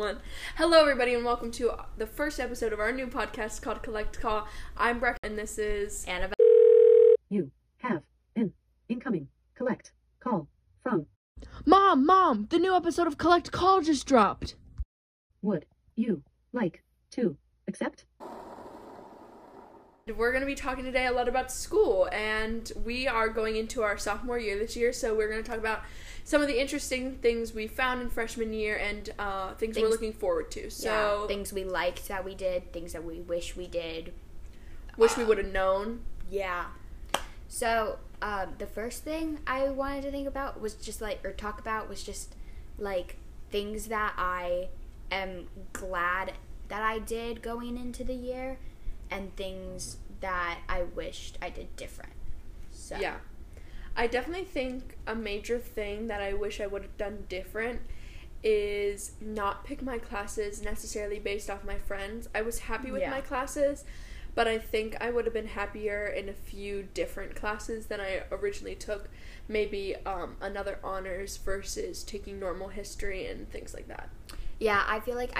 one. Hello, everybody, and welcome to the first episode of our new podcast called Collect Call. I'm Breck, and this is Annabelle. You have an incoming collect call from... Mom, the new episode of Collect Call just dropped. Would you like to accept? We're going to be talking today a lot about school, and we are going into our sophomore year this year, so we're going to talk about some of the interesting things we found in freshman year and things we're looking forward to. So yeah, things we liked that we did, things that we wish we did. Wish we would have known. Yeah. So the first thing I wanted to think about was just like, or talk about was just like things that I am glad that I did going into the year. And things that I wished I did different. So yeah. I definitely think a major thing that I wish I would have done different is not pick my classes necessarily based off my friends. I was happy with my classes, but I think I would have been happier in a few different classes than I originally took. Maybe another honors versus taking normal history and things like that. Yeah, I feel like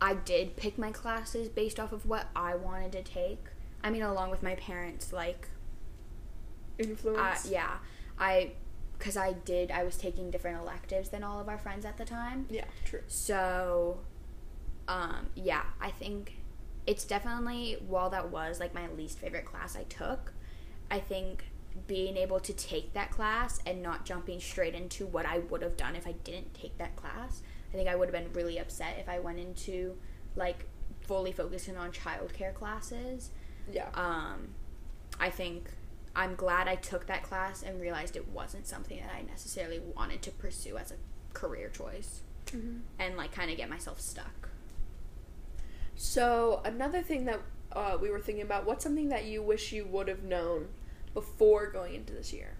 I did pick my classes based off of what I wanted to take. I mean, along with my parents, like... influence? Because I was taking different electives than all of our friends at the time. Yeah, true. So, I think it's definitely, while that was, like, my least favorite class I took, I think being able to take that class and not jumping straight into what I would have done if I didn't take that class... I think I would have been really upset if I went into, like, fully focusing on childcare classes. Yeah. I think I'm glad I took that class and realized it wasn't something that I necessarily wanted to pursue as a career choice. Mm-hmm. And, like, kind of get myself stuck. So, another thing that we were thinking about, what's something that you wish you would have known before going into this year?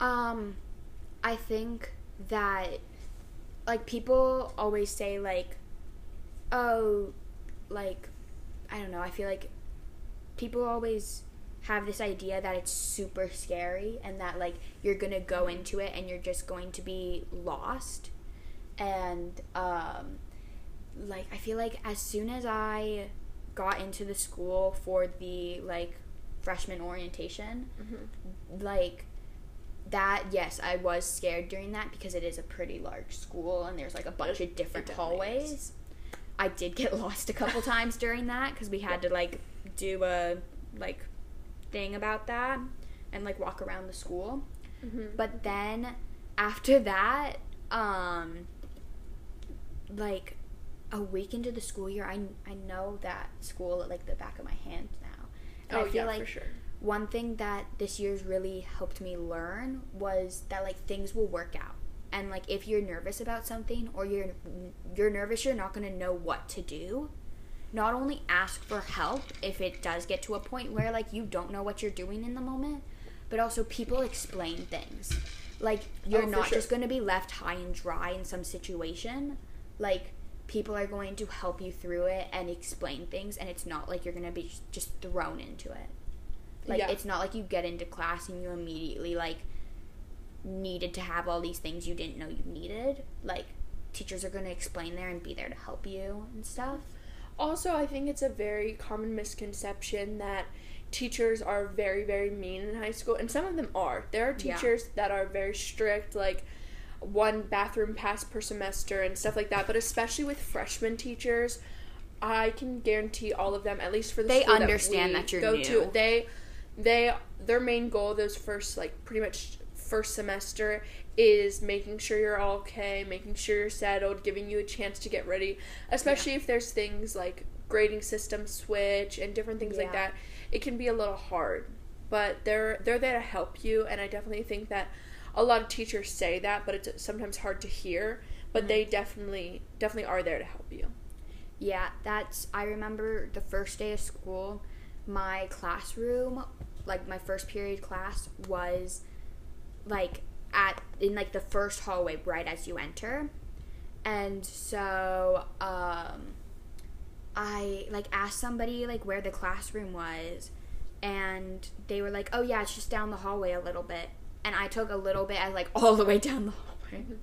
I think that... like, people always say, like, oh, like, I don't know, I feel like people always have this idea that it's super scary and that, like, you're gonna go into it and you're just going to be lost. And, like, I feel like as soon as I got into the school for the, like, freshman orientation, mm-hmm. like... that, yes, I was scared during that because it is a pretty large school and there's, like, a bunch of different hallways. I did get lost a couple times during that because we had to, like, do a, like, thing about that and, like, walk around the school. Mm-hmm. But then after that, like, a week into the school year, I know that school at, like, the back of my hand now. And I feel like, for sure. One thing that this year's really helped me learn was that, like, things will work out. And, like, if you're nervous about something or you're nervous you're not going to know what to do, not only ask for help if it does get to a point where, like, you don't know what you're doing in the moment, but also people explain things. Like, you're not just going to be left high and dry in some situation. Like, people are going to help you through it and explain things, and it's not like you're going to be just thrown into it. Like, yeah. It's not like you get into class and you immediately, like, needed to have all these things you didn't know you needed. Like, teachers are going to explain there and be there to help you and stuff. Also, I think it's a very common misconception that teachers are very, very mean in high school. And some of them are. There are teachers that are very strict, like, one bathroom pass per semester and stuff like that. But especially with freshman teachers, I can guarantee all of them, at least for the school that we go to. They understand that you're new. Their main goal those first, like, pretty much first semester is making sure you're all okay, making sure you're settled, giving you a chance to get ready, especially if there's things like grading system switch and different things like that. It can be a little hard, but they're there to help you, and I definitely think that a lot of teachers say that, but it's sometimes hard to hear, but mm-hmm. they definitely are there to help you. Yeah, I remember the first day of school, my classroom, like, my first period class was, like, in, like, the first hallway right as you enter. And so, I, like, asked somebody, like, where the classroom was, and they were like, oh, yeah, it's just down the hallway a little bit. And I took a little bit as, like, all the way down the hallway. Mm-hmm.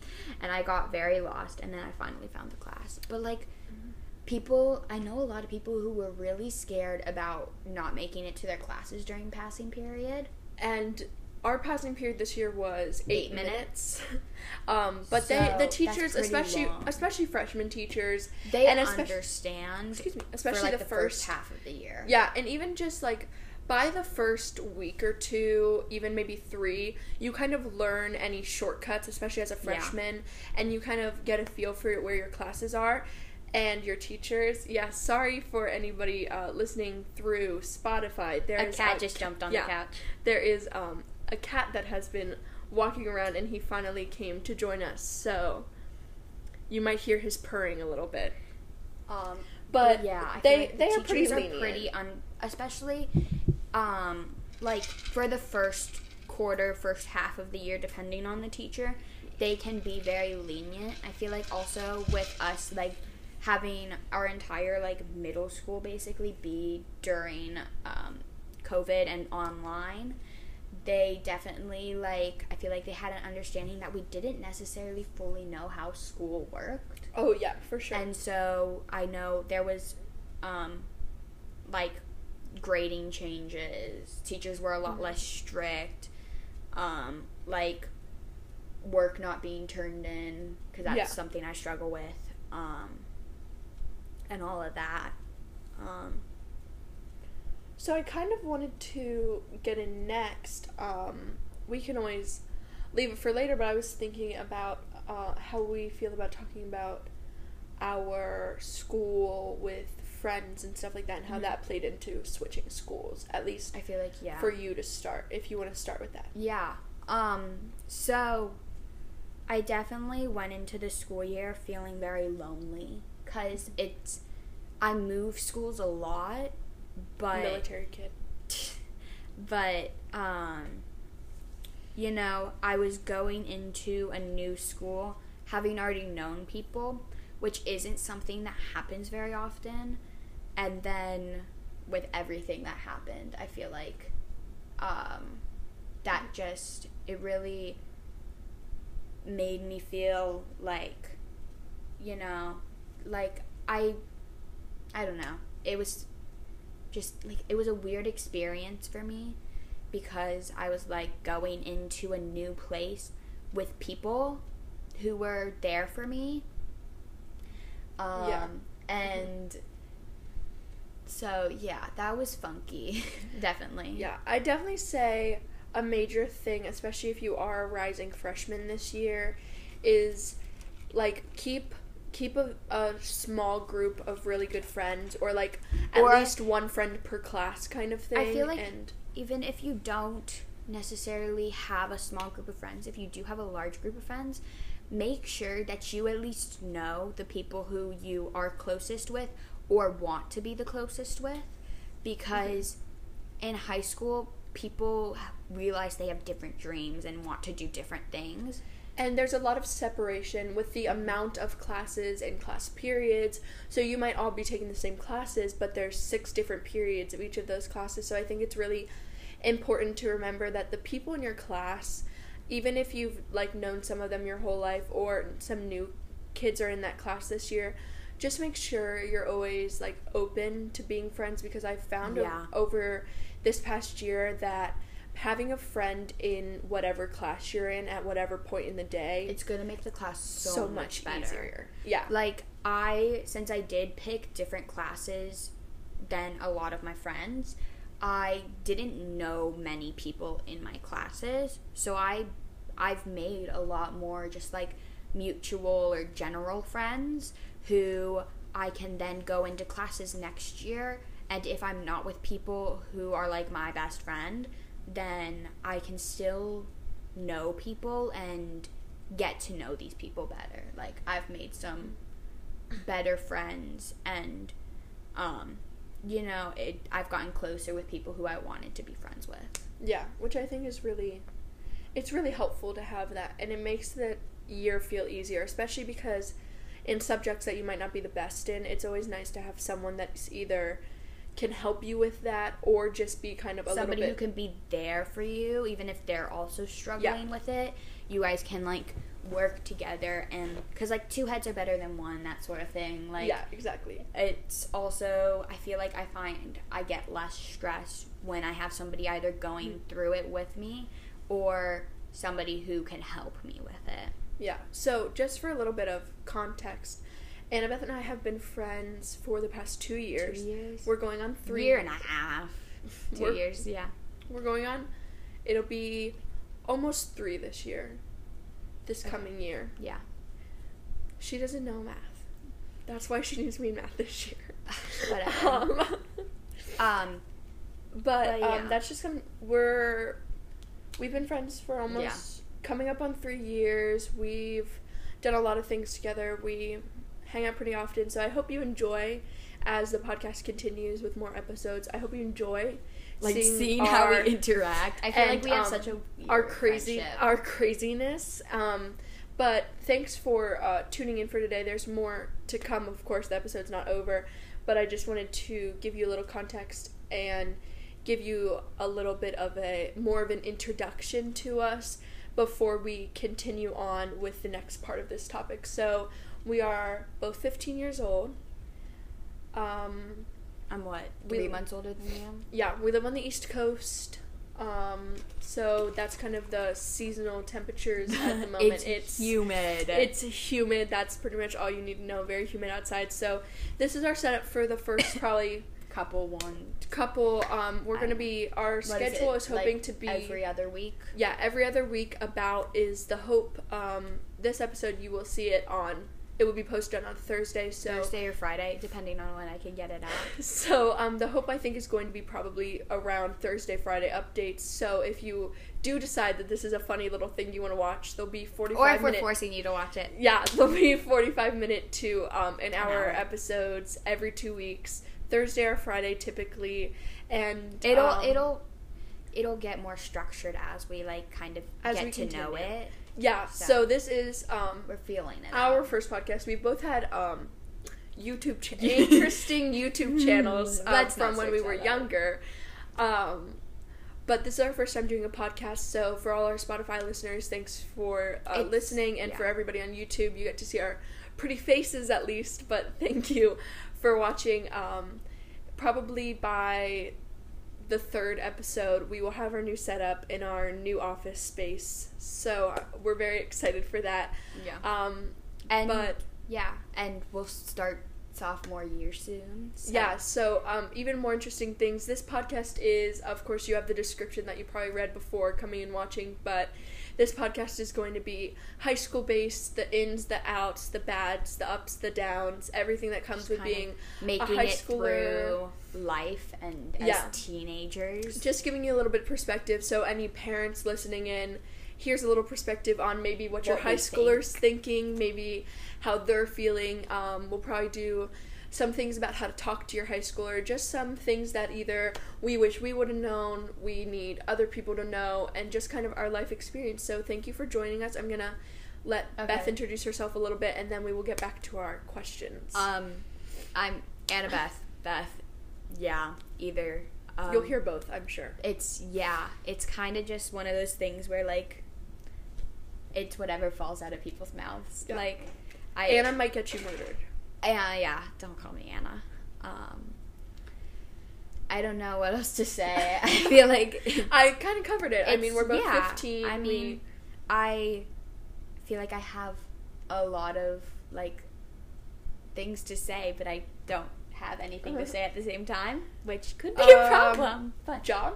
And I got very lost, and then I finally found the class. But, like, mm-hmm. people, I know a lot of people who were really scared about not making it to their classes during passing period. And our passing period this year was 8 minutes. But so the teachers, especially freshman teachers, they understand. Especially for, like, the first half of the year. Yeah, and even just, like, by the first week or two, even maybe three, you kind of learn any shortcuts, especially as a freshman, and you kind of get a feel for where your classes are and your teachers. Yeah, sorry for anybody listening through Spotify. There's a cat just jumped on the couch. There is a cat that has been walking around, and he finally came to join us, so you might hear his purring a little bit. But yeah, I they are pretty lenient. Especially, like, for the first quarter, first half of the year, depending on the teacher, they can be very lenient. I feel like also with us, like, having our entire, like, middle school basically be during COVID and online, they definitely, like, I feel like they had an understanding that we didn't necessarily fully know how school worked. Oh, yeah, for sure. And so I know there was, like, grading changes. Teachers were a lot less strict. Like, work not being turned in, because that's something I struggle with, and all of that. So I kind of wanted to get in next. We can always leave it for later, but I was thinking about how we feel about talking about our school with friends and stuff like that, and how that played into switching schools, at least I feel like, for you to start, if you want to start with that. Yeah. So I definitely went into the school year feeling very lonely, because I move schools a lot, but military kid. But you know, I was going into a new school having already known people, which isn't something that happens very often. And then with everything that happened, I feel like that just, it really made me feel like, you know, like I don't know. It was just, like, it was a weird experience for me, because I was, like, going into a new place with people who were there for me. And so, yeah, that was funky. Definitely. Yeah, I definitely say a major thing, especially if you are a rising freshman this year, is, like, keep a small group of really good friends, or, like, at least one friend per class kind of thing. I feel like, and even if you don't necessarily have a small group of friends, if you do have a large group of friends, make sure that you at least know the people who you are closest with, or want to be the closest with, because in high school, people realize they have different dreams and want to do different things. And there's a lot of separation with the amount of classes and class periods. So you might all be taking the same classes, but there's 6 different periods of each of those classes. So I think it's really important to remember that the people in your class, even if you've, like, known some of them your whole life, or some new kids are in that class this year, just make sure you're always, like, open to being friends, because I've found over this past year that having a friend in whatever class you're in at whatever point in the day, it's going to make the class so much better. Easier. Yeah. Like, since I did pick different classes than a lot of my friends, I didn't know many people in my classes, so I've made a lot more just, like, mutual or general friends who I can then go into classes next year, and if I'm not with people who are, like, my best friend, then I can still know people and get to know these people better. Like, I've made some better friends, and you know, I've gotten closer with people who I wanted to be friends with. Yeah, which I think is really, it's really helpful to have that, and it makes the year feel easier, especially because in subjects that you might not be the best in, it's always nice to have someone that's either can help you with that, or just be kind of somebody who can be there for you, even if they're also struggling with it. You guys can, like, work together, and because like two heads are better than one, that sort of thing. Like, yeah, exactly. It's also, I feel like I find I get less stressed when I have somebody either going through it with me or somebody who can help me with it. Yeah. So just for a little bit of context, Annabeth and I have been friends for the past 2 years. 2 years. We're going on 3 year and a half. 2 years, yeah. We're going on, it'll be almost 3 this year. This coming year. Yeah. She doesn't know math. That's why she needs me in math this year. Whatever. But yeah. That's just gonna, we've been friends for almost coming up on 3 years. We've done a lot of things together. We hang out pretty often. So I hope you enjoy as the podcast continues with more episodes. I hope you enjoy like seeing how we interact. I feel like we have such a weird our craziness. But thanks for tuning in for today. There's more to come, of course. The episode's not over, but I just wanted to give you a little context and give you a little bit of an introduction to us before we continue on with the next part of this topic. So we are both 15 years old. I'm what, 3 months older than you? Yeah, we live on the East Coast, so that's kind of the seasonal temperatures at the moment. It's humid. It's humid. That's pretty much all you need to know. Very humid outside. So this is our setup for the first probably couple. We're going to be, our schedule is hoping to be every other week. Yeah, every other week about is the hope. This episode you will see it on. It will be posted on Thursday, so... Thursday or Friday, depending on when I can get it out. So, the hope, I think, is going to be probably around Thursday, Friday updates. So, if you do decide that this is a funny little thing you want to watch, there'll be 45-minute... Or if we're forcing you to watch it. Yeah, there'll be 45-minute to an hour episodes every 2 weeks. Thursday or Friday, typically. And... It'll get more structured as we, like, kind of get to know it. Yeah, so this is we're feeling it. Our first podcast. We've both had interesting YouTube channels from when we were younger. But this is our first time doing a podcast, so for all our Spotify listeners, thanks for listening, and for everybody on YouTube, you get to see our pretty faces at least, but thank you for watching. Probably by the 3rd episode, we will have our new setup in our new office space, so we're very excited for that. Yeah. And we'll start sophomore year soon. So. Yeah. So even more interesting things. This podcast is, of course, you have the description that you probably read before coming and watching, but this podcast is going to be high school based, the ins, the outs, the bads, the ups, the downs, everything that comes with being a high schooler. Through life and as teenagers. Just giving you a little bit of perspective. So any parents listening in, here's a little perspective on maybe what your high schooler's thinking, maybe how they're feeling. We'll probably do some things about how to talk to your high schooler, just some things that either we wish we would have known, we need other people to know, and just kind of our life experience. So thank you for joining us. I'm going to let Beth introduce herself a little bit, and then we will get back to our questions. I'm Annabeth. Beth. Yeah, either. You'll hear both, I'm sure. It's kind of just one of those things where, like, it's whatever falls out of people's mouths. Yeah. Like, Anna might get you murdered. Yeah, don't call me Anna. I don't know what else to say. I feel like... I kind of covered it. I mean, we're both 15. I mean, I feel like I have a lot of, like, things to say, but I don't have anything to say at the same time, which could be a problem. But job?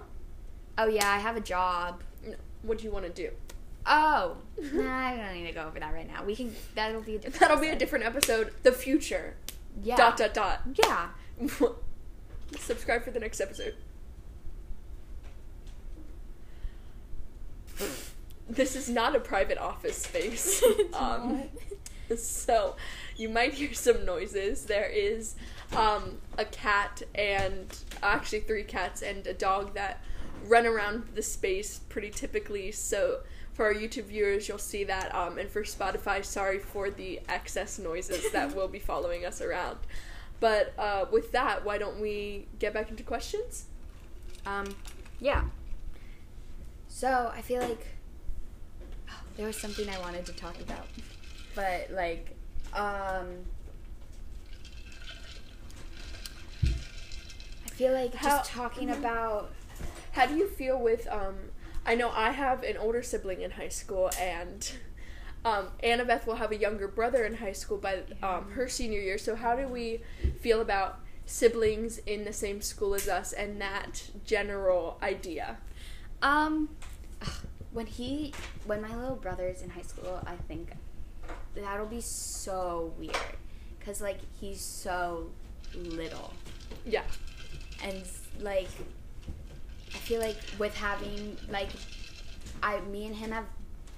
Oh, yeah, I have a job. What do you want to do? Oh, I don't need to go over that right now. That'll be a different episode. The future. Yeah. ... Yeah. Subscribe for the next episode. This is not a private office space. So you might hear some noises. There is a cat and actually 3 cats and a dog that run around the space pretty typically. So for our YouTube viewers, you'll see that, and for Spotify, sorry for the excess noises that will be following us around. But with that, why don't we get back into questions? Yeah. So I feel like There was something I wanted to talk about, but like, I feel like just talking about. How do you feel with I know I have an older sibling in high school, and Annabeth will have a younger brother in high school by her senior year. So how do we feel about siblings in the same school as us and that general idea? When my little brother's in high school, I think that'll be so weird, because like he's so little. Yeah. And like, I feel like with having, like, me and him have,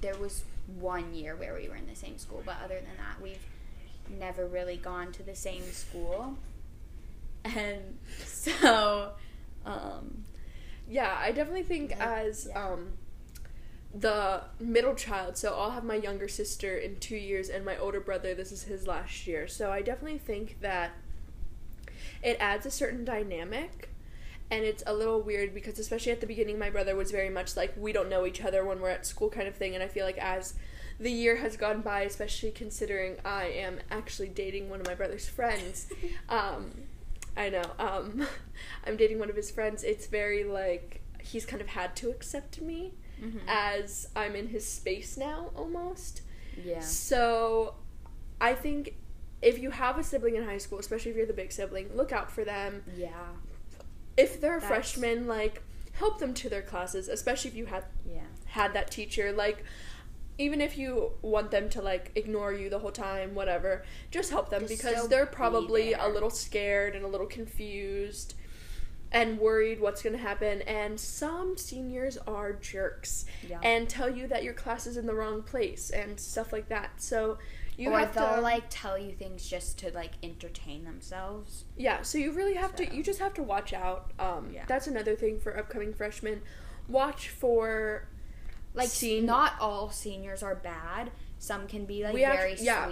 there was 1 year where we were in the same school, but other than that, we've never really gone to the same school. And so, yeah, I definitely think the middle child, so I'll have my younger sister in 2 years, and my older brother, this is his last year. So I definitely think that it adds a certain dynamic. And it's a little weird because, especially at the beginning, my brother was very much like, we don't know each other when we're at school kind of thing. And I feel like as the year has gone by, especially considering I am actually dating one of my brother's friends. I'm dating one of his friends. It's very, like, he's kind of had to accept me as I'm in his space now, almost. Yeah. So I think if you have a sibling in high school, especially if you're the big sibling, look out for them. Yeah. If they're a freshman, like, help them to their classes, especially if you had that teacher. Like, even if you want them to, like, ignore you the whole time, whatever, just help them, because they're probably a little scared and a little confused and worried what's going to happen. And some seniors are jerks and tell you that your class is in the wrong place and stuff like that. So they'll, like, tell you things just to, like, entertain themselves. Yeah, so you really have to, you just have to watch out. That's another thing for upcoming freshmen. Watch for, like, not all seniors are bad. Some can be, like, sweet. Yeah,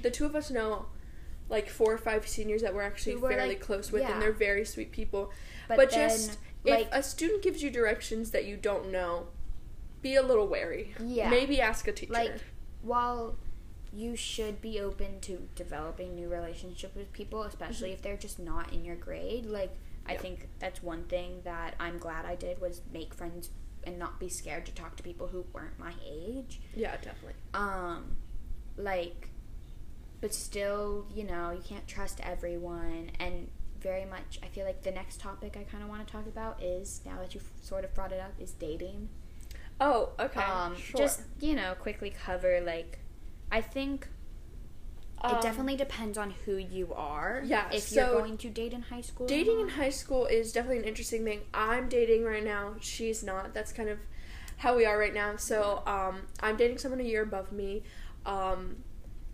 the two of us know, like, 4 or 5 seniors that we're actually fairly close with, and they're very sweet people. But then, just, like, if a student gives you directions that you don't know, be a little wary. Yeah. Maybe ask a teacher. Like, while you should be open to developing new relationships with people, especially if they're just not in your grade. Like, I think that's one thing that I'm glad I did, was make friends and not be scared to talk to people who weren't my age. Yeah, definitely. But still, you know, you can't trust everyone. And very much, I feel like the next topic I kind of want to talk about is, now that you've sort of brought it up, is dating. Oh, okay, sure. Just, you know, quickly cover, like, I think it definitely depends on who you are. Yeah. If you're going to date in high school. Dating in high school is definitely an interesting thing. I'm dating right now. She's not. That's kind of how we are right now. So I'm dating someone a year above me.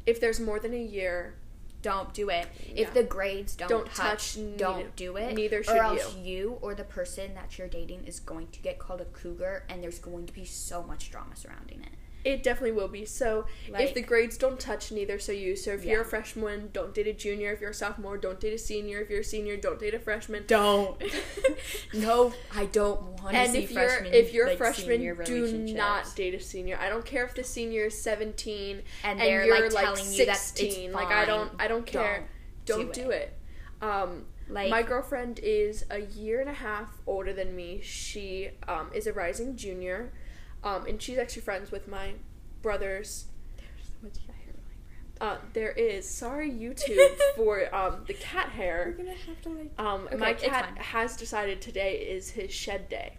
If there's more than a year, don't do it. Yeah. If the grades don't touch, don't do it. Neither should you. Or else you or the person that you're dating is going to get called a cougar, and there's going to be so much drama surrounding it. It definitely will be. So, like, if the grades don't touch, neither so you. So, if you're a freshman, don't date a junior. If you're a sophomore, don't date a senior. If you're a senior, don't date a freshman. Don't. No, I don't want to see freshmen. And if you're a freshman, do not date a senior. I don't care if the senior is 17 and you're, like, telling 16. You that it's fine. Like, I don't care. Don't do it. Like, my girlfriend is a year and a half older than me. She is a rising junior. And she's actually friends with my brother's. There's so much hair on my brand. There is. Sorry, YouTube, for the cat hair. We're gonna have to, like. Okay, my cat has decided today is his shed day.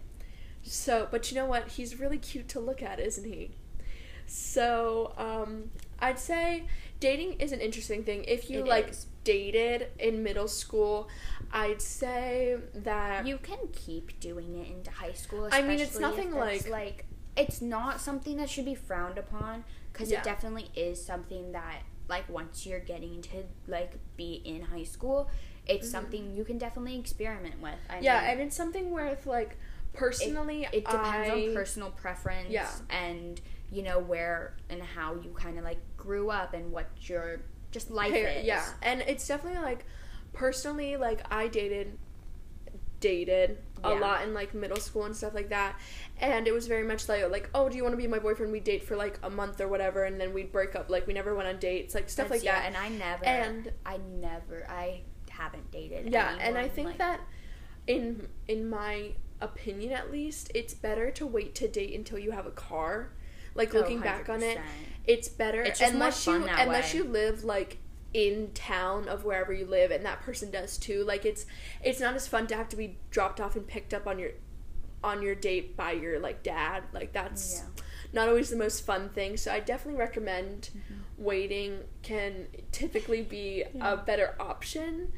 So, but you know what? He's really cute to look at, isn't he? So, I'd say dating is an interesting thing. If you, dated in middle school, I'd say that you can keep doing it into high school. Especially it's nothing like it's not something that should be frowned upon, because it definitely is something that, like, once you're getting to, like, be in high school, it's something you can definitely experiment with. I mean, and it's something where it's, like, personally, it depends on personal preference and, you know, where and how you kind of, like, grew up and what your just life is. Yeah, and it's definitely, like, personally, like, I dated a lot in, like, middle school and stuff like that, and it was very much like, oh, do you want to be my boyfriend? We'd date for, like, a month or whatever, and then we'd break up. Like, we never went on dates, like, stuff like that. I haven't dated anyone, and I think, like, that, in my opinion at least, it's better to wait to date until you have a car. Like, looking 100%. Back on it, it's better. It's just unless more fun you, that unless way. You live, like, in town of wherever you live, and that person does too. Like, it's not as fun to have to be dropped off and picked up on your date by your, like, dad. Like, that's not always the most fun thing. So I definitely recommend waiting can typically be a better option.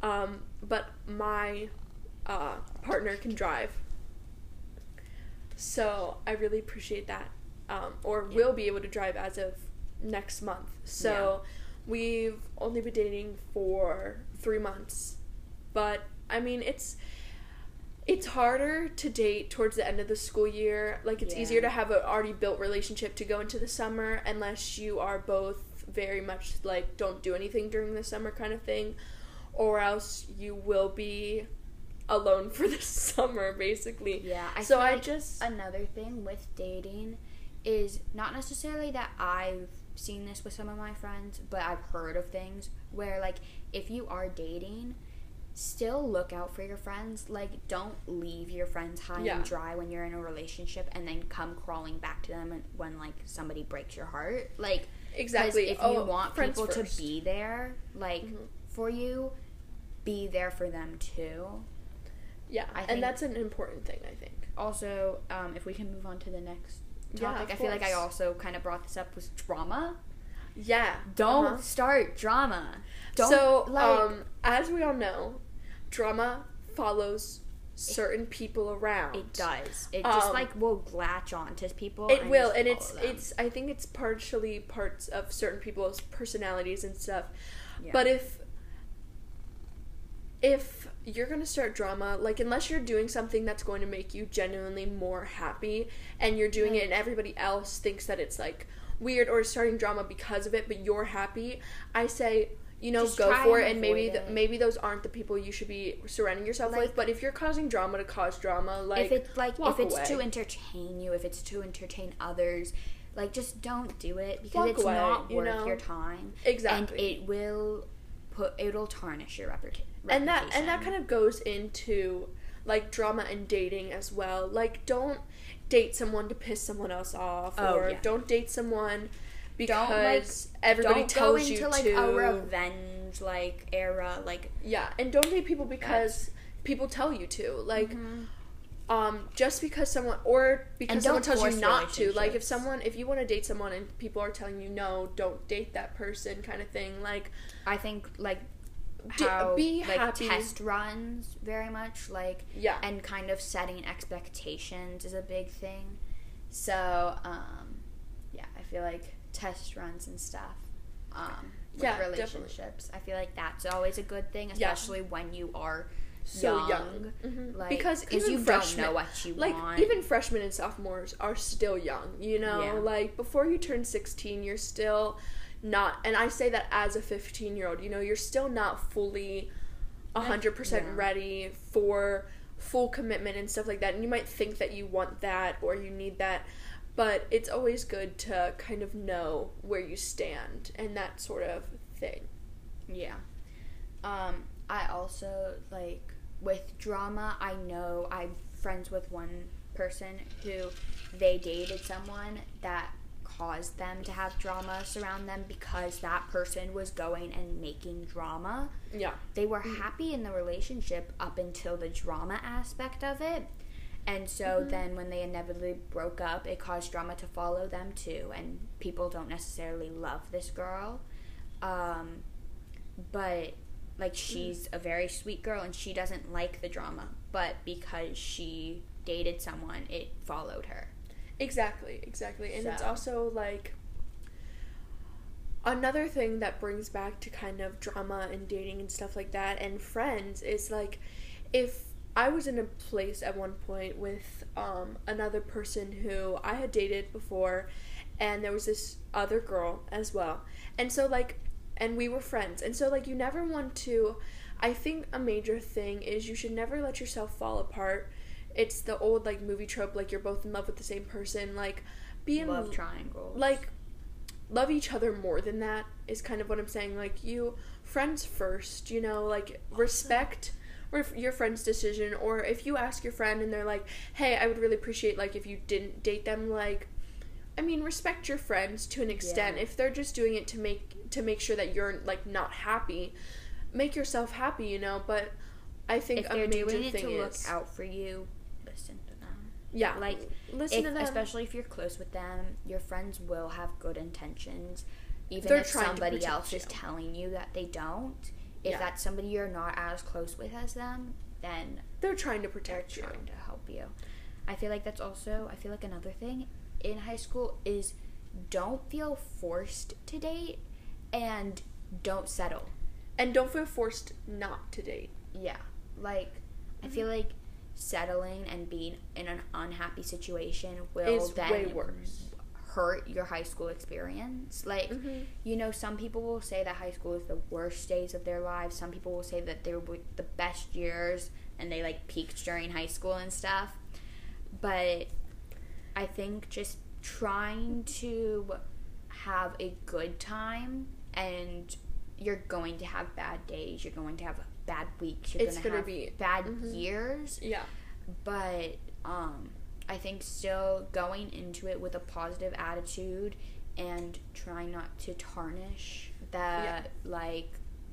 But my partner can drive, so I really appreciate that. Will be able to drive as of next month. So. Yeah. We've only been dating for 3 months, but I mean, it's harder to date towards the end of the school year. Like, it's easier to have an already built relationship to go into the summer, unless you are both very much like, don't do anything during the summer kind of thing, or else you will be alone for the summer, basically. Yeah. Another thing with dating is not necessarily that I've seen this with some of my friends, but I've heard of things where, like, if you are dating, still look out for your friends. Like, don't leave your friends high and dry when you're in a relationship and then come crawling back to them when, like, somebody breaks your heart. Like, exactly. If you want people to be there, like, for you, be there for them too. Yeah, and that's an important thing, I think. Also, if we can move on to the next topic. I feel like I also kind of brought this up was drama. Yeah. Don't start drama. Don't. So, like, as we all know, drama follows certain people around. It does. It just, like, will latch on to people. It will, and it's. I think it's partially parts of certain people's personalities and stuff. Yeah. But if you're gonna start drama, like, unless you're doing something that's going to make you genuinely more happy, and you're doing it and everybody else thinks that it's, like, weird or starting drama because of it, but you're happy, I say, you know, just go for it, and maybe those aren't the people you should be surrounding yourself with, but if you're causing drama to cause drama, like, if it's to entertain you, if it's to entertain others, like, just don't do it, because it's not worth your time. Exactly. And it'll tarnish your reputation. And that kind of goes into, like, drama and dating as well. Like, don't date someone to piss someone else off, or don't date someone because everybody tells you to. Don't go into, like, a revenge, like, era, like. Yeah, and don't date people because people tell you to. Like, just because someone, or because someone tells you not to. Like, if you want to date someone and people are telling you no, don't date that person kind of thing. Like, I think, like, happy. Test runs very much, like, and kind of setting expectations is a big thing. So, I feel like test runs and stuff, with relationships, definitely. I feel like that's always a good thing, especially when you are so young. Like, because even you don't know what you want. Even freshmen and sophomores are still young, you know? Yeah. Like, before you turn 16, you're still not, and I say that as a 15-year-old, you know, you're still not fully 100% ready for full commitment and stuff like that, and you might think that you want that or you need that, but it's always good to kind of know where you stand and that sort of thing. Yeah. I also, like, with drama, I know I'm friends with one person who they dated someone that caused them to have drama surround them because that person was going and making drama. Yeah. They were happy in the relationship up until the drama aspect of it. And so then when they inevitably broke up, it caused drama to follow them too. And people don't necessarily love this girl. But, like, she's a very sweet girl and she doesn't like the drama. But because she dated someone, it followed her. Exactly. And so. It's also, like, another thing that brings back to kind of drama and dating and stuff like that and friends is, like, if I was in a place at one point with another person who I had dated before, and there was this other girl as well, and so, like, and we were friends, and so, like, you never want to I think a major thing is you should never let yourself fall apart. It's the old, like, movie trope, like, you're both in love with the same person. Like, be in love triangles. Like, love each other more than that is kind of what I'm saying. Like, you, friends first, you know, like, respect your friend's decision. Or if you ask your friend and they're like, hey, I would really appreciate, like, if you didn't date them, like, I mean, respect your friends to an extent. Yeah. If they're just doing it to make sure that you're, like, not happy, make yourself happy, you know. But I think a major thing is, if they're doing it to look out for you, listen to them. Yeah. Like, listen to them. Especially if you're close with them, your friends will have good intentions. Even if somebody else is telling you that they don't, if that's somebody you're not as close with as them, then they're trying to protect you. They're trying to help you. I feel like that's also, I feel like another thing in high school is don't feel forced to date and don't settle. And don't feel forced not to date. Yeah. Like, I feel like settling and being in an unhappy situation will then way worse. Hurt your high school experience. Like, you know, some people will say that high school is the worst days of their lives. Some people will say that they were the best years and they, like, peaked during high school and stuff. But I think just trying to have a good time, and you're going to have bad days, you're going to have bad weeks, you're going to have bad years. Yeah. But I think still going into it with a positive attitude and trying not to tarnish the like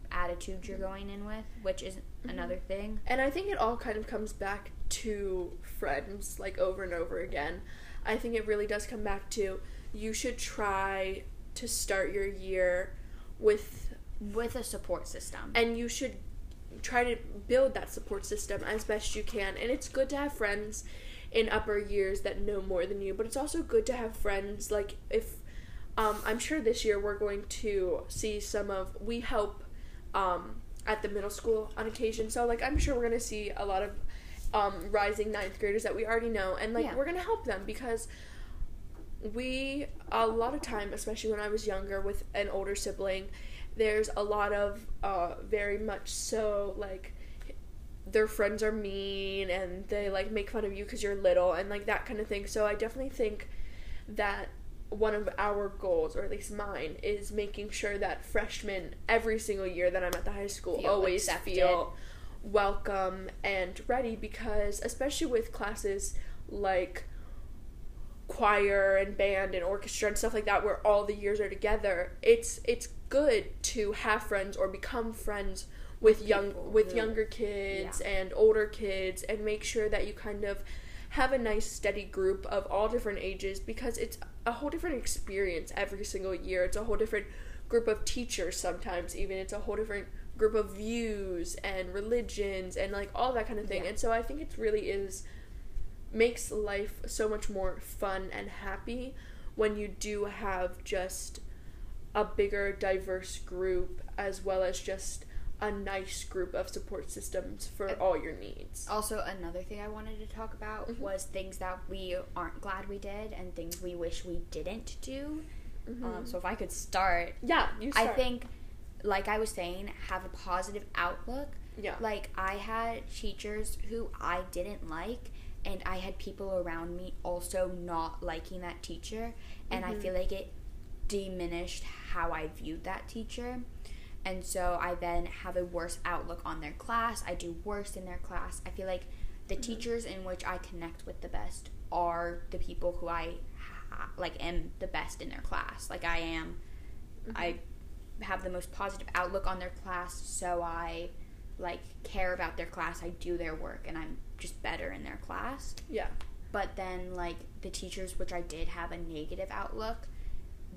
attitude you're going in with, which is another thing. And I think it all kind of comes back to friends, like, over and over again. I think it really does come back to, you should try to start your year with a support system, and you should try to build that support system as best you can. And it's good to have friends in upper years that know more than you, but it's also good to have friends, like, if I'm sure this year we're going to see we help at the middle school on occasion, so, like, I'm sure we're going to see a lot of rising ninth graders that we already know, and, like, we're going to help them, because a lot of time, especially when I was younger with an older sibling, there's a lot of very much so, like, their friends are mean and they, like, make fun of you because you're little and, like, that kind of thing. So I definitely think that one of our goals, or at least mine, is making sure that freshmen every single year that I'm at the high school always feel welcome and ready, because especially with classes like choir and band and orchestra and stuff like that, where all the years are together, it's good to have friends or become friends with younger kids and older kids, and make sure that you kind of have a nice steady group of all different ages, because it's a whole different experience every single year. It's a whole different group of teachers sometimes, even. It's a whole different group of views and religions and, like, all that kind of thing. And so I think it really makes life so much more fun and happy when you do have just a bigger, diverse group, as well as just a nice group of support systems for all your needs. Also, another thing I wanted to talk about was things that we aren't glad we did and things we wish we didn't do. So if I could start. Yeah, you start. I think, like I was saying, have a positive outlook. Yeah. Like, I had teachers who I didn't like, and I had people around me also not liking that teacher, and I feel like it diminished how I viewed that teacher, and so I then have a worse outlook on their class. I do worse in their class. I feel like the teachers in which I connect with the best are the people who I am the best in their class. Like, I have the most positive outlook on their class, so I, like, care about their class. I do their work, and I'm just better in their class. Yeah. But then, like, the teachers which I did have a negative outlook,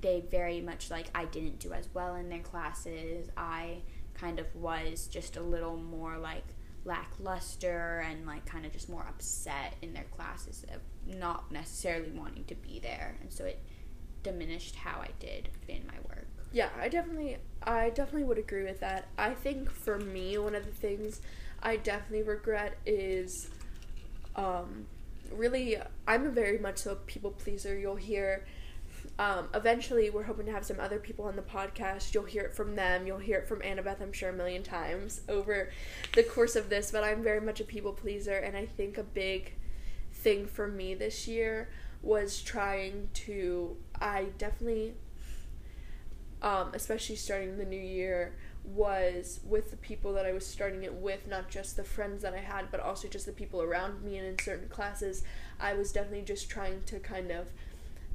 they very much, like, I didn't do as well in their classes. I kind of was just a little more, like, lackluster and, like, kind of just more upset in their classes, not necessarily wanting to be there. And so it diminished how I did in my work. Yeah, I definitely would agree with that. I think for me, one of the things I definitely regret is, really, I'm a very much so people pleaser. You'll hear Eventually we're hoping to have some other people on the podcast. You'll hear it from them. You'll hear it from Annabeth, I'm sure, a million times over the course of this, but I'm very much a people pleaser, and I think a big thing for me this year was trying to, I definitely, especially starting the new year, was with the people that I was starting it with, not just the friends that I had, but also just the people around me, and in certain classes, I was definitely just trying to kind of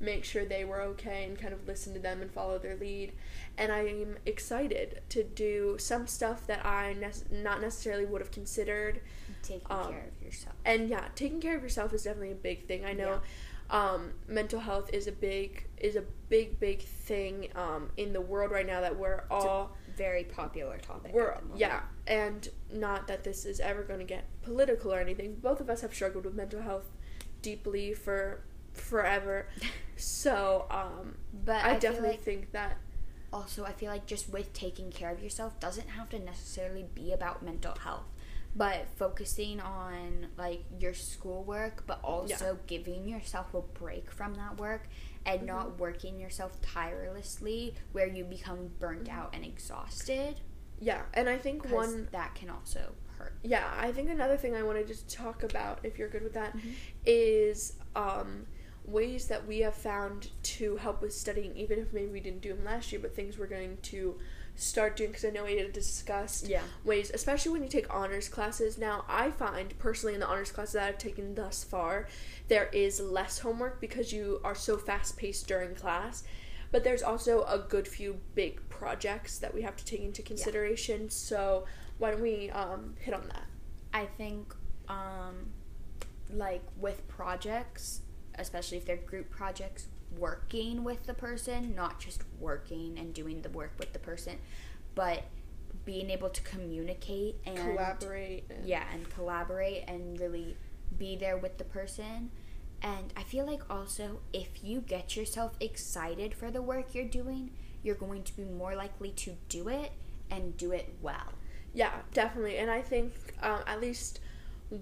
make sure they were okay and kind of listen to them and follow their lead. And I'm excited to do some stuff that I not necessarily would have considered. Taking care of yourself. And yeah, taking care of yourself is definitely a big thing. I know mental health is a big thing in the world right now that we're all... very popular topic. Yeah, and not that this is ever going to get political or anything. Both of us have struggled with mental health deeply for forever. So, but I definitely think that. Also, I feel like just with taking care of yourself doesn't have to necessarily be about mental health, but focusing on like your schoolwork, but also giving yourself a break from that work and not working yourself tirelessly where you become burnt out and exhausted. Yeah, and I think one that can also hurt. Yeah, I think another thing I wanted to talk about, if you're good with that, is ways that we have found to help with studying, even if maybe we didn't do them last year, but things we're going to start doing, because I know we had discussed ways, especially when you take honors classes. Now, I find, personally, in the honors classes that I've taken thus far, there is less homework because you are so fast-paced during class, but there's also a good few big projects that we have to take into consideration, so why don't we hit on that? I think, like, with projects, especially if they're group projects, working with the person, not just working and doing the work with the person, but being able to communicate and collaborate and really be there with the person. And I feel like also if you get yourself excited for the work you're doing, you're going to be more likely to do it and do it well. Yeah, definitely. And I think at least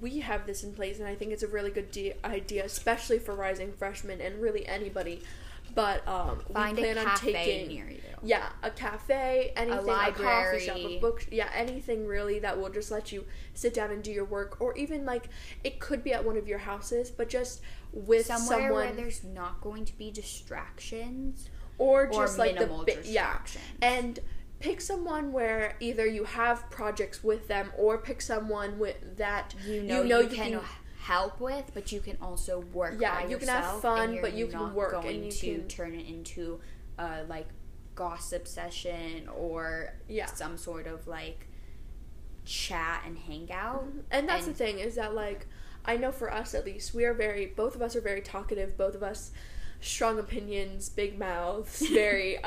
we have this in place, and I think it's a really good idea, especially for rising freshmen and really anybody. But we plan on taking near you. Yeah, a cafe, anything, a library, a coffee shop, a book, anything really that will just let you sit down and do your work, or even like it could be at one of your houses, but just with someone where there's not going to be distractions or just like minimal distractions. Yeah, and pick someone where either you have projects with them, or pick someone with that you can help with, but you can also work. Yeah, you can have fun, but you can work, and you can turn it into like gossip session or some sort of like chat and hangout. And that's the thing is that like I know for us at least, both of us are very talkative. Both of us. Strong opinions, big mouths, very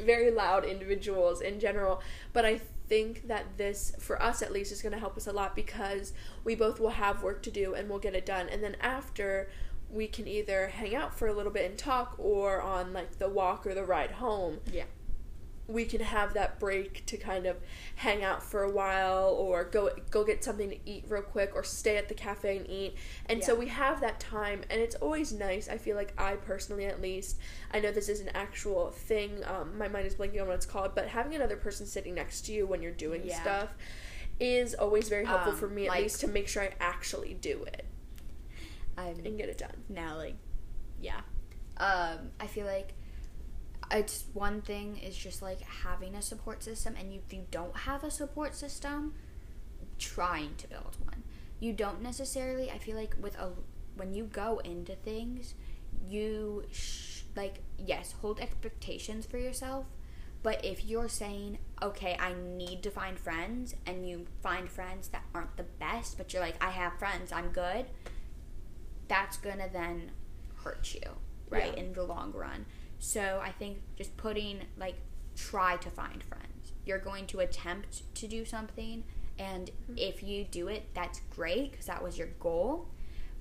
very loud individuals in general, but I think that this, for us at least, is going to help us a lot because we both will have work to do and we'll get it done, and then after we can either hang out for a little bit and talk, or on like the walk or the ride home we can have that break to kind of hang out for a while, or go get something to eat real quick, or stay at the cafe and eat. And so we have that time, and it's always nice. I feel like I personally, at least, I know this is an actual thing. My mind is blanking on what it's called, but having another person sitting next to you when you're doing stuff is always very helpful for me, at least, to make sure I actually do it and get it done. Now, like, I feel like it's one thing is just like having a support system, and if you don't have a support system, trying to build one. You don't necessarily, I feel like when you go into things, you hold expectations for yourself, but if you're saying, okay, I need to find friends, and you find friends that aren't the best, but you're like, I have friends, I'm good, that's gonna then hurt you, right? In the long run. So I think just try to find friends. You're going to attempt to do something, and if you do it, that's great, because that was your goal.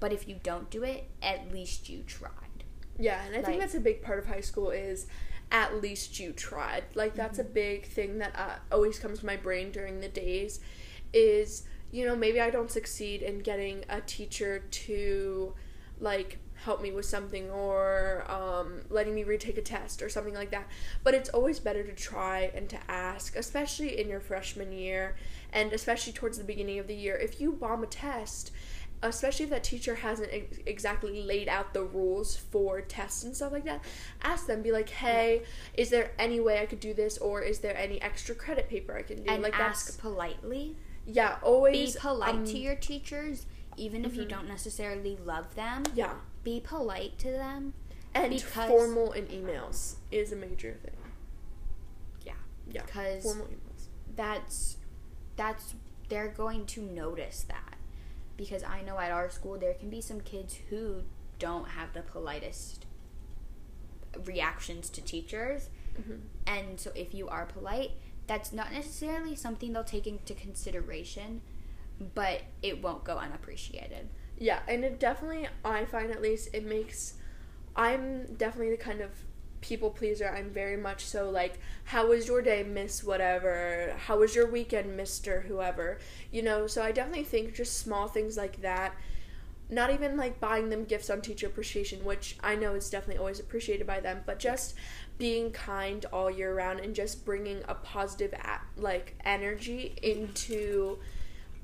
But if you don't do it, at least you tried. Yeah, and I think that's a big part of high school is at least you tried. Like, that's a big thing that always comes to my brain during the days is, maybe I don't succeed in getting a teacher to help me with something, or letting me retake a test or something like that. But it's always better to try and to ask, especially in your freshman year and especially towards the beginning of the year. If you bomb a test, especially if that teacher hasn't exactly laid out the rules for tests and stuff like that, ask them, be like, hey, is there any way I could do this, or is there any extra credit paper I can do? And like, ask politely. Yeah, always be polite to your teachers, even if you don't necessarily love them. Yeah, be polite to them. And because formal in emails is a major thing. Yeah, because formal emails, that's they're going to notice that. Because I know at our school there can be some kids who don't have the politest reactions to teachers. Mm-hmm. And so if you are polite, that's not necessarily something they'll take into consideration, but it won't go unappreciated. Yeah, and it definitely, I find at least, it makes, I'm definitely the kind of people pleaser. I'm very much so like, how was your day, Miss whatever? How was your weekend, Mr. whoever? You know, so I definitely think just small things like that, not even like buying them gifts on teacher appreciation, which I know is definitely always appreciated by them, but just being kind all year round and just bringing a positive like energy into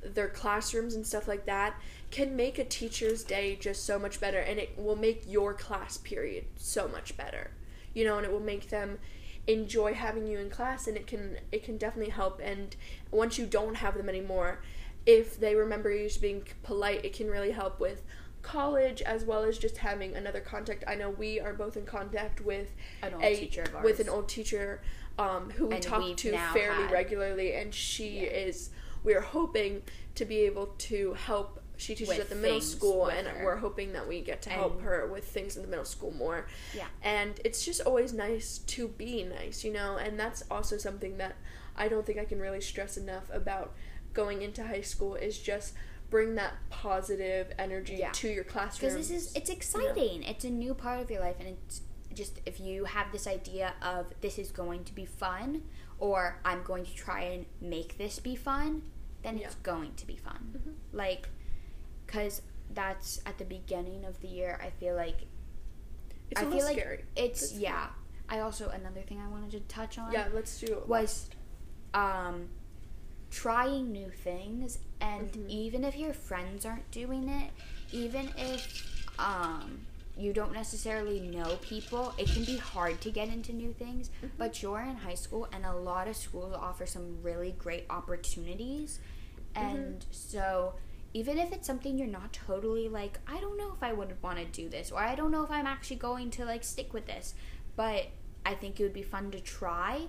their classrooms and stuff like that can make a teacher's day just so much better, and it will make your class period so much better. You know, and it will make them enjoy having you in class, and it can definitely help. And once you don't have them anymore, if they remember you just being polite, it can really help with college as well as just having another contact. I know we are both in contact with an old teacher who we talk to fairly regularly, and we're hoping to be able to help. She teaches at the middle school, and we're hoping that we get to help her with things in the middle school more. Yeah. And it's just always nice to be nice, you know, and that's also something that I don't think I can really stress enough about going into high school, is just bring that positive energy to your classroom. Because it's exciting. You know? It's a new part of your life, and it's just, if you have this idea of this is going to be fun, or I'm going to try and make this be fun, then it's going to be fun. Mm-hmm. Like, because that's at the beginning of the year, I feel like it's a little scary. It's scary. I also, another thing I wanted to touch on. Yeah, let's do it. Was trying new things, and even if your friends aren't doing it, even if you don't necessarily know people, it can be hard to get into new things. Mm-hmm. But you're in high school, and a lot of schools offer some really great opportunities, and so. Even if it's something you're not totally like, I don't know if I would want to do this, or I don't know if I'm actually going to, like, stick with this, but I think it would be fun to try.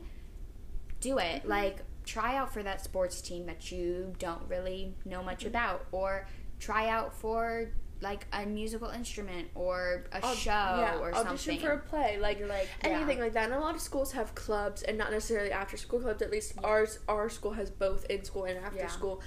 Do it. Mm-hmm. Like, try out for that sports team that you don't really know much about, or try out for, like, a musical instrument, or a show, or something. Audition for a play, like anything like that. And a lot of schools have clubs, and not necessarily after-school clubs, at least our school has both in-school and after-school. Yeah.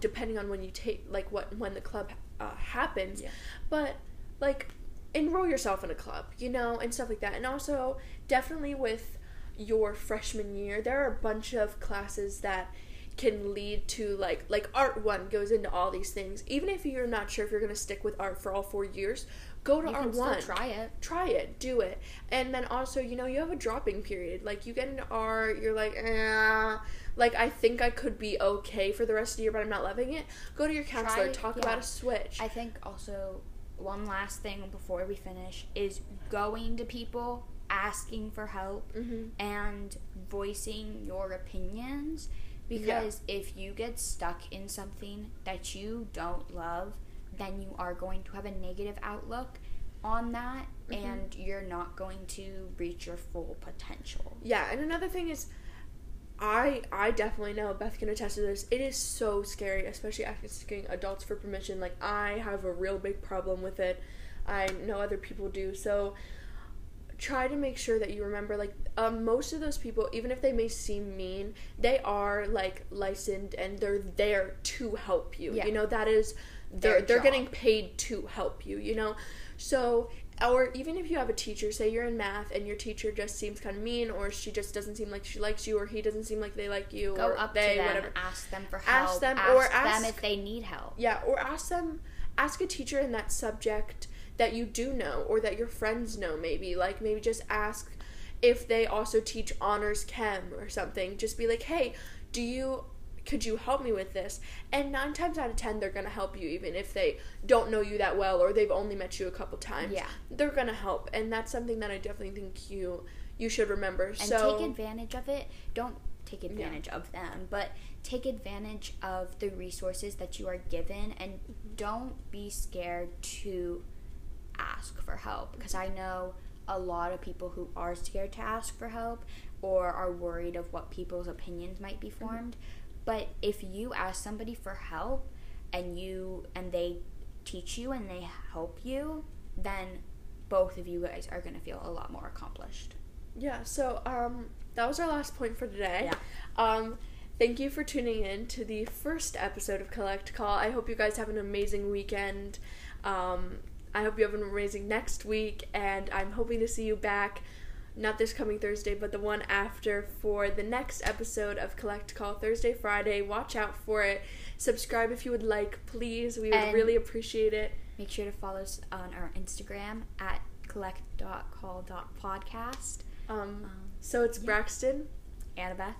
Depending on when you take, like, when the club happens. Yeah. But, like, enroll yourself in a club, you know, and stuff like that. And also, definitely with your freshman year, there are a bunch of classes that can lead to, like Art 1 goes into all these things. Even if you're not sure if you're going to stick with art for all 4 years, go to Art 1. Try it. Do it. And then also, you know, you have a drop-in period. Like, you get into art, you're like, like, I think I could be okay for the rest of the year, but I'm not loving it. Go to your counselor. Talk about a switch. I think also one last thing before we finish is going to people, asking for help, and voicing your opinions. Because if you get stuck in something that you don't love, then you are going to have a negative outlook on that, and you're not going to reach your full potential. Yeah, and another thing is, I definitely know, Beth can attest to this, it is so scary, especially asking adults for permission. Like, I have a real big problem with it. I know other people do, so try to make sure that you remember, like, most of those people, even if they may seem mean, they are, like, licensed, and they're there to help you. Yeah. You know, that is they're getting paid to help you, you know? So, or even if you have a teacher, say you're in math, and your teacher just seems kind of mean, or she just doesn't seem like she likes you, or he doesn't seem like they like you, go up to them, whatever. Ask them for help. Ask them if they need help. Yeah, or ask a teacher in that subject that you do know or that your friends know maybe. Like, maybe just ask if they also teach honors chem or something. Just be like, hey, could you help me with this? And 9 times out of 10, they're going to help you, even if they don't know you that well or they've only met you a couple times. Yeah. They're going to help. And that's something that I definitely think you should remember. And so, take advantage of it. Don't take advantage of them, but take advantage of the resources that you are given, and don't be scared to ask for help, because I know a lot of people who are scared to ask for help or are worried of what people's opinions might be formed. But if you ask somebody for help and they teach you and they help you, then both of you guys are going to feel a lot more accomplished. Yeah, so that was our last point for today. Yeah. Thank you for tuning in to the first episode of Collect Call. I hope you guys have an amazing weekend. I hope you have an amazing next week, and I'm hoping to see you back, not this coming Thursday, but the one after, for the next episode of Collect Call, Thursday, Friday. Watch out for it. Subscribe if you would like, please. We would really appreciate it. Make sure to follow us on our Instagram at collect.call.podcast. So it's Braxton. Annabeth.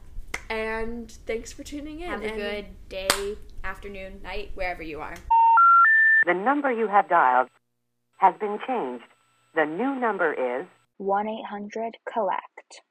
And thanks for tuning in. Have a good day, afternoon, night, wherever you are. The number you have dialed has been changed. The new number is 1-800-COLLECT.